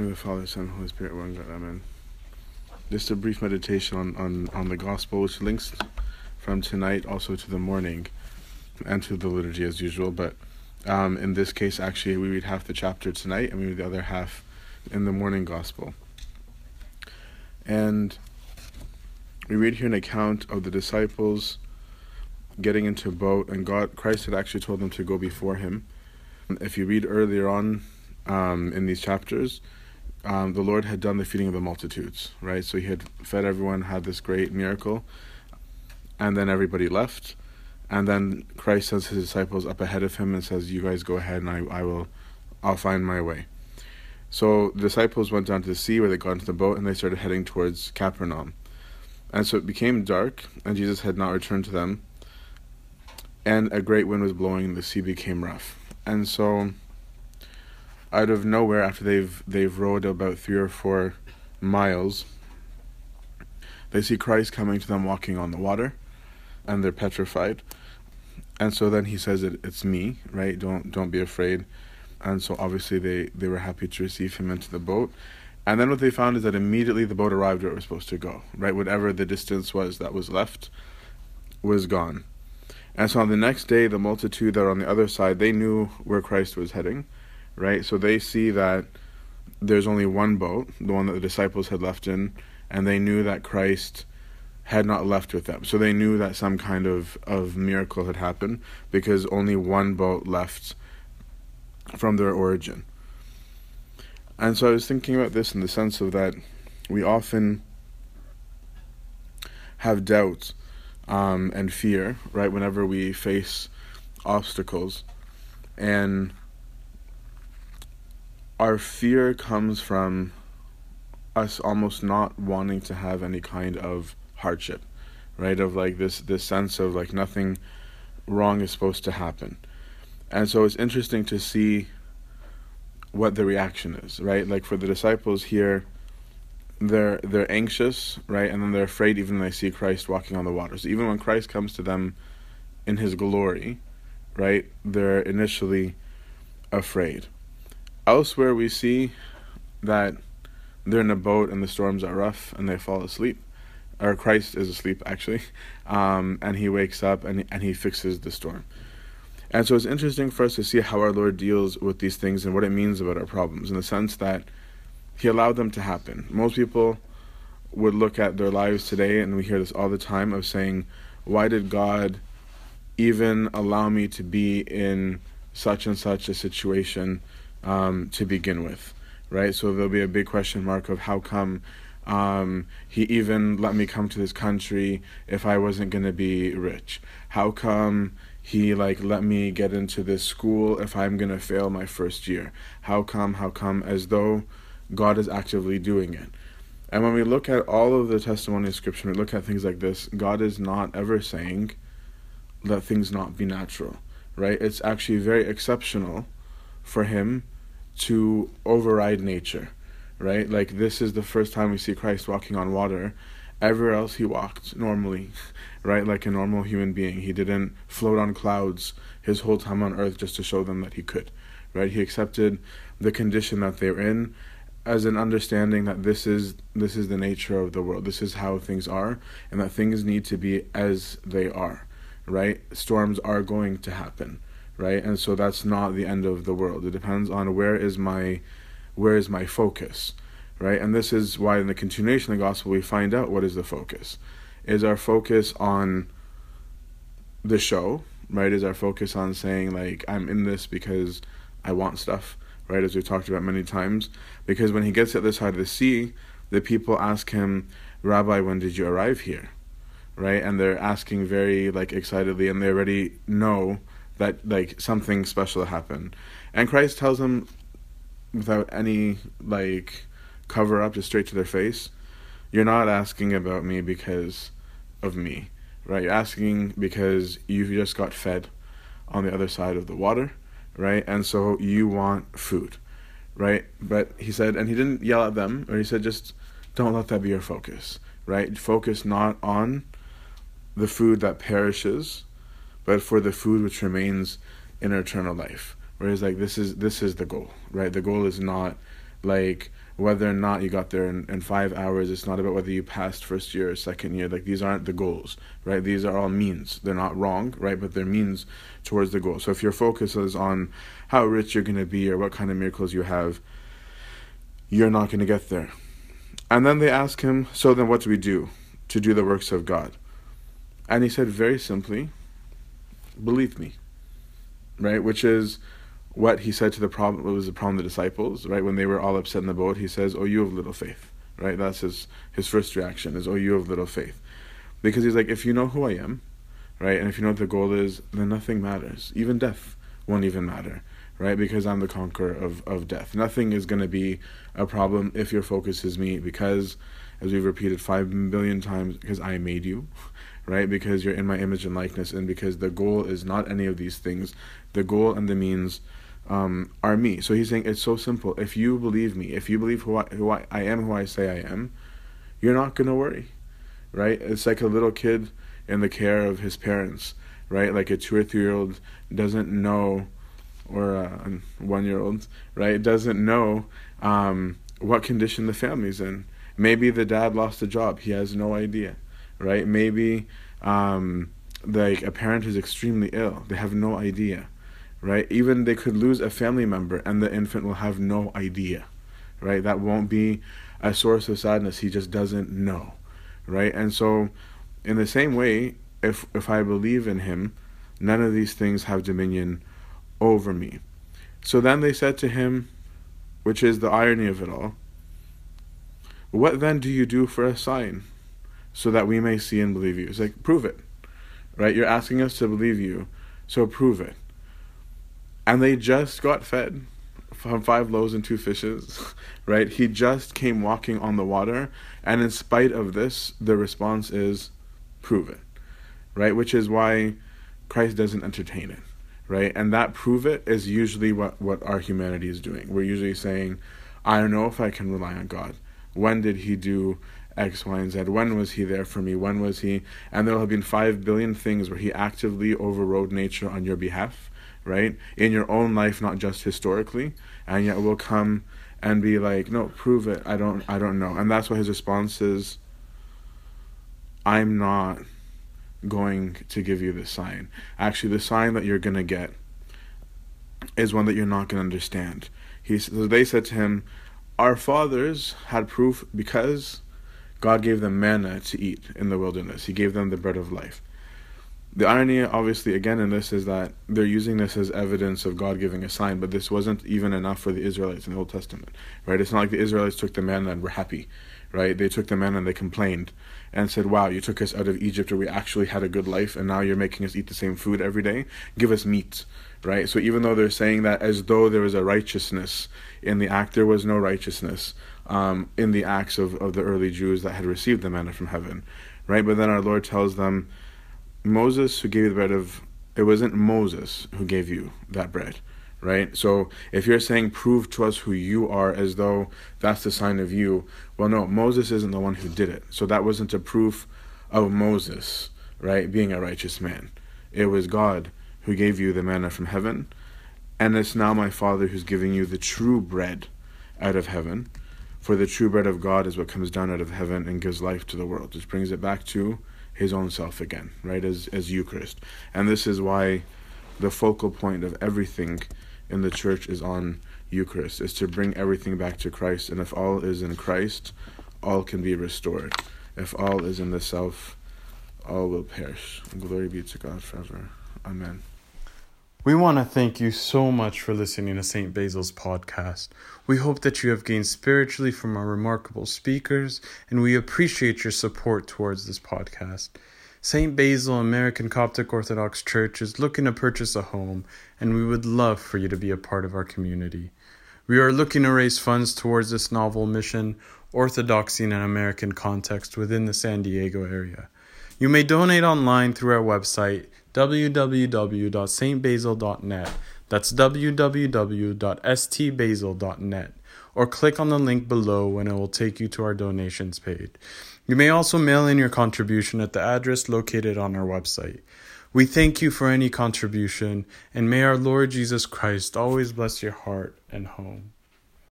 In the name of the Father, Son, and Holy Spirit, one God, Amen. Just a brief meditation on the Gospel, which links from tonight also to the morning and to the liturgy as usual, but in this case, actually, we read half the chapter tonight and we read the other half in the morning Gospel. And we read here an account of the disciples getting into a boat, and Christ had actually told them to go before him. If you read earlier on in these chapters, the Lord had done the feeding of the multitudes, right? So he had fed everyone, had this great miracle, and then everybody left. And then Christ sends his disciples up ahead of him and says, you guys go ahead and I'll find my way. So the disciples went down to the sea where they got into the boat and they started heading towards Capernaum. And so it became dark and Jesus had not returned to them. And a great wind was blowing and the sea became rough. And so out of nowhere, after they've rowed about 3 or 4 miles, they see Christ coming to them walking on the water, and they're petrified. And so then he says, it's me, right? Don't be afraid. And so obviously they were happy to receive him into the boat. And then what they found is that immediately the boat arrived where it was supposed to go, right? Whatever the distance was that was left was gone. And so on the next day, the multitude that are on the other side, they knew where Christ was heading, right? So they see that there's only one boat, the one that the disciples had left in, and they knew that Christ had not left with them. So they knew that some kind of miracle had happened because only one boat left from their origin. And so I was thinking about this in the sense of that we often have doubt and fear, right, whenever we face obstacles. And our fear comes from us almost not wanting to have any kind of hardship, right, of like this sense of like nothing wrong is supposed to happen. And so it's interesting to see what the reaction is, right? Like for the disciples here, they're anxious, right? And then they're afraid even when they see Christ walking on the water. So even when Christ comes to them in his glory, right, they're initially afraid. Elsewhere we see that they're in a boat and the storms are rough and they fall asleep. Or Christ is asleep, actually, and he wakes up and he fixes the storm. And so it's interesting for us to see how our Lord deals with these things and what it means about our problems, in the sense that he allowed them to happen. Most people would look at their lives today, and we hear this all the time, of saying, why did God even allow me to be in such and such a situation to begin with, right? So there'll be a big question mark of how come he even let me come to this country if I wasn't going to be rich? How come he let me get into this school if I'm going to fail my first year? How come, as though God is actively doing it. And when we look at all of the testimony of Scripture, we look at things like this, God is not ever saying, let things not be natural, right? It's actually very exceptional for him to override nature, right? Like this is the first time we see Christ walking on water. Everywhere else he walked normally, right? Like a normal human being. He didn't float on clouds his whole time on earth just to show them that he could, right? He accepted the condition that they were in as an understanding that this is the nature of the world. This is how things are, and that things need to be as they are, right? Storms are going to happen, right? And so that's not the end of the world. It depends on where is my focus, right? And this is why in the continuation of the gospel we find out what is the focus. Is our focus on the show, right? Is our focus on saying like, I'm in this because I want stuff, right? As we've talked about many times. Because when he gets at this side of the sea, the people ask him, Rabbi, when did you arrive here? Right? And they're asking very excitedly, and they already know that something special happened. And Christ tells them without any cover up, just straight to their face, you're not asking about me because of me, right? You're asking because you just got fed on the other side of the water, right? And so you want food, right? But he said, and he didn't yell at them, or he said, just don't let that be your focus, right? Focus not on the food that perishes, but for the food which remains in eternal life. Whereas this is the goal, right? The goal is not like whether or not you got there in 5 hours. It's not about whether you passed first year or second year. Like, these aren't the goals, right? These are all means. They're not wrong, right? But they're means towards the goal. So if your focus is on how rich you're going to be or what kind of miracles you have, you're not going to get there. And then they ask him, so then what do we do to do the works of God? And he said very simply, believe me, right? Which is what he said to the problem, it was the problem of the disciples, right? When they were all upset in the boat, he says, oh, you have little faith, right? That's his first reaction is, oh, you have little faith. Because he's like, if you know who I am, right? And if you know what the goal is, then nothing matters. Even death won't even matter, right? Because I'm the conqueror of death. Nothing is going to be a problem if your focus is me, because, as we've repeated 5 billion times, because I made you, right? Because you're in my image and likeness, and because the goal is not any of these things. The goal and the means are me. So he's saying it's so simple. If you believe me, if you believe who I am, who I say I am, you're not going to worry, right? It's like a little kid in the care of his parents, right? Like a 2 or 3-year-old doesn't know, or a 1-year-old, right? Doesn't know what condition the family's in. Maybe the dad lost a job. He has no idea, right? Maybe like a parent is extremely ill. They have no idea, right? Even they could lose a family member and the infant will have no idea, right? That won't be a source of sadness. He just doesn't know, right? And so in the same way, if I believe in him, none of these things have dominion over me. So then they said to him, which is the irony of it all, what then do you do for a sign so that we may see and believe you? It's like, prove it, right? You're asking us to believe you, so prove it. And they just got fed from 5 loaves and 2 fishes, right? He just came walking on the water. And in spite of this, the response is, prove it, right? Which is why Christ doesn't entertain it, right? And that prove it is usually what our humanity is doing. We're usually saying, I don't know if I can rely on God. When did he do X, Y, and Z? When was he there for me? When was he? And there will have been 5 billion things where he actively overrode nature on your behalf, right? In your own life, not just historically. And yet we'll come and be like, no, prove it. I don't know. And that's why his response is, I'm not going to give you this sign. Actually, the sign that you're going to get is one that you're not going to understand. So they said to him, our fathers had proof because God gave them manna to eat in the wilderness. He gave them the bread of life. The irony, obviously, again, in this is that they're using this as evidence of God giving a sign, but this wasn't even enough for the Israelites in the Old Testament, right? It's not like the Israelites took the manna and were happy, right? They took the manna and they complained and said, wow, you took us out of Egypt where we actually had a good life, and now you're making us eat the same food every day. Give us meat, right? So even though they're saying that as though there was a righteousness in the act, there was no righteousness in the acts of the early Jews that had received the manna from heaven, right? But then our Lord tells them, Moses who gave you the bread of... It wasn't Moses who gave you that bread, right? So if you're saying, prove to us who you are as though that's the sign of you, well, no, Moses isn't the one who did it. So that wasn't a proof of Moses, right, being a righteous man. It was God who gave you the manna from heaven, and it's now my Father who's giving you the true bread out of heaven, for the true bread of God is what comes down out of heaven and gives life to the world, which brings it back to his own self again, right, as Eucharist. And this is why the focal point of everything in the Church is on Eucharist, is to bring everything back to Christ. And if all is in Christ, all can be restored. If all is in the self, all will perish. Glory be to God forever. Amen. We want to thank you so much for listening to St. Basil's podcast. We hope that you have gained spiritually from our remarkable speakers, and we appreciate your support towards this podcast. St. Basil American Coptic Orthodox Church is looking to purchase a home, and we would love for you to be a part of our community. We are looking to raise funds towards this novel mission, Orthodoxy in an American Context, within the San Diego area. You may donate online through our website, www.stbasil.net, that's www.stbasil.net, or click on the link below and it will take you to our donations page. You may also mail in your contribution at the address located on our website. We thank you for any contribution, and may our Lord Jesus Christ always bless your heart and home.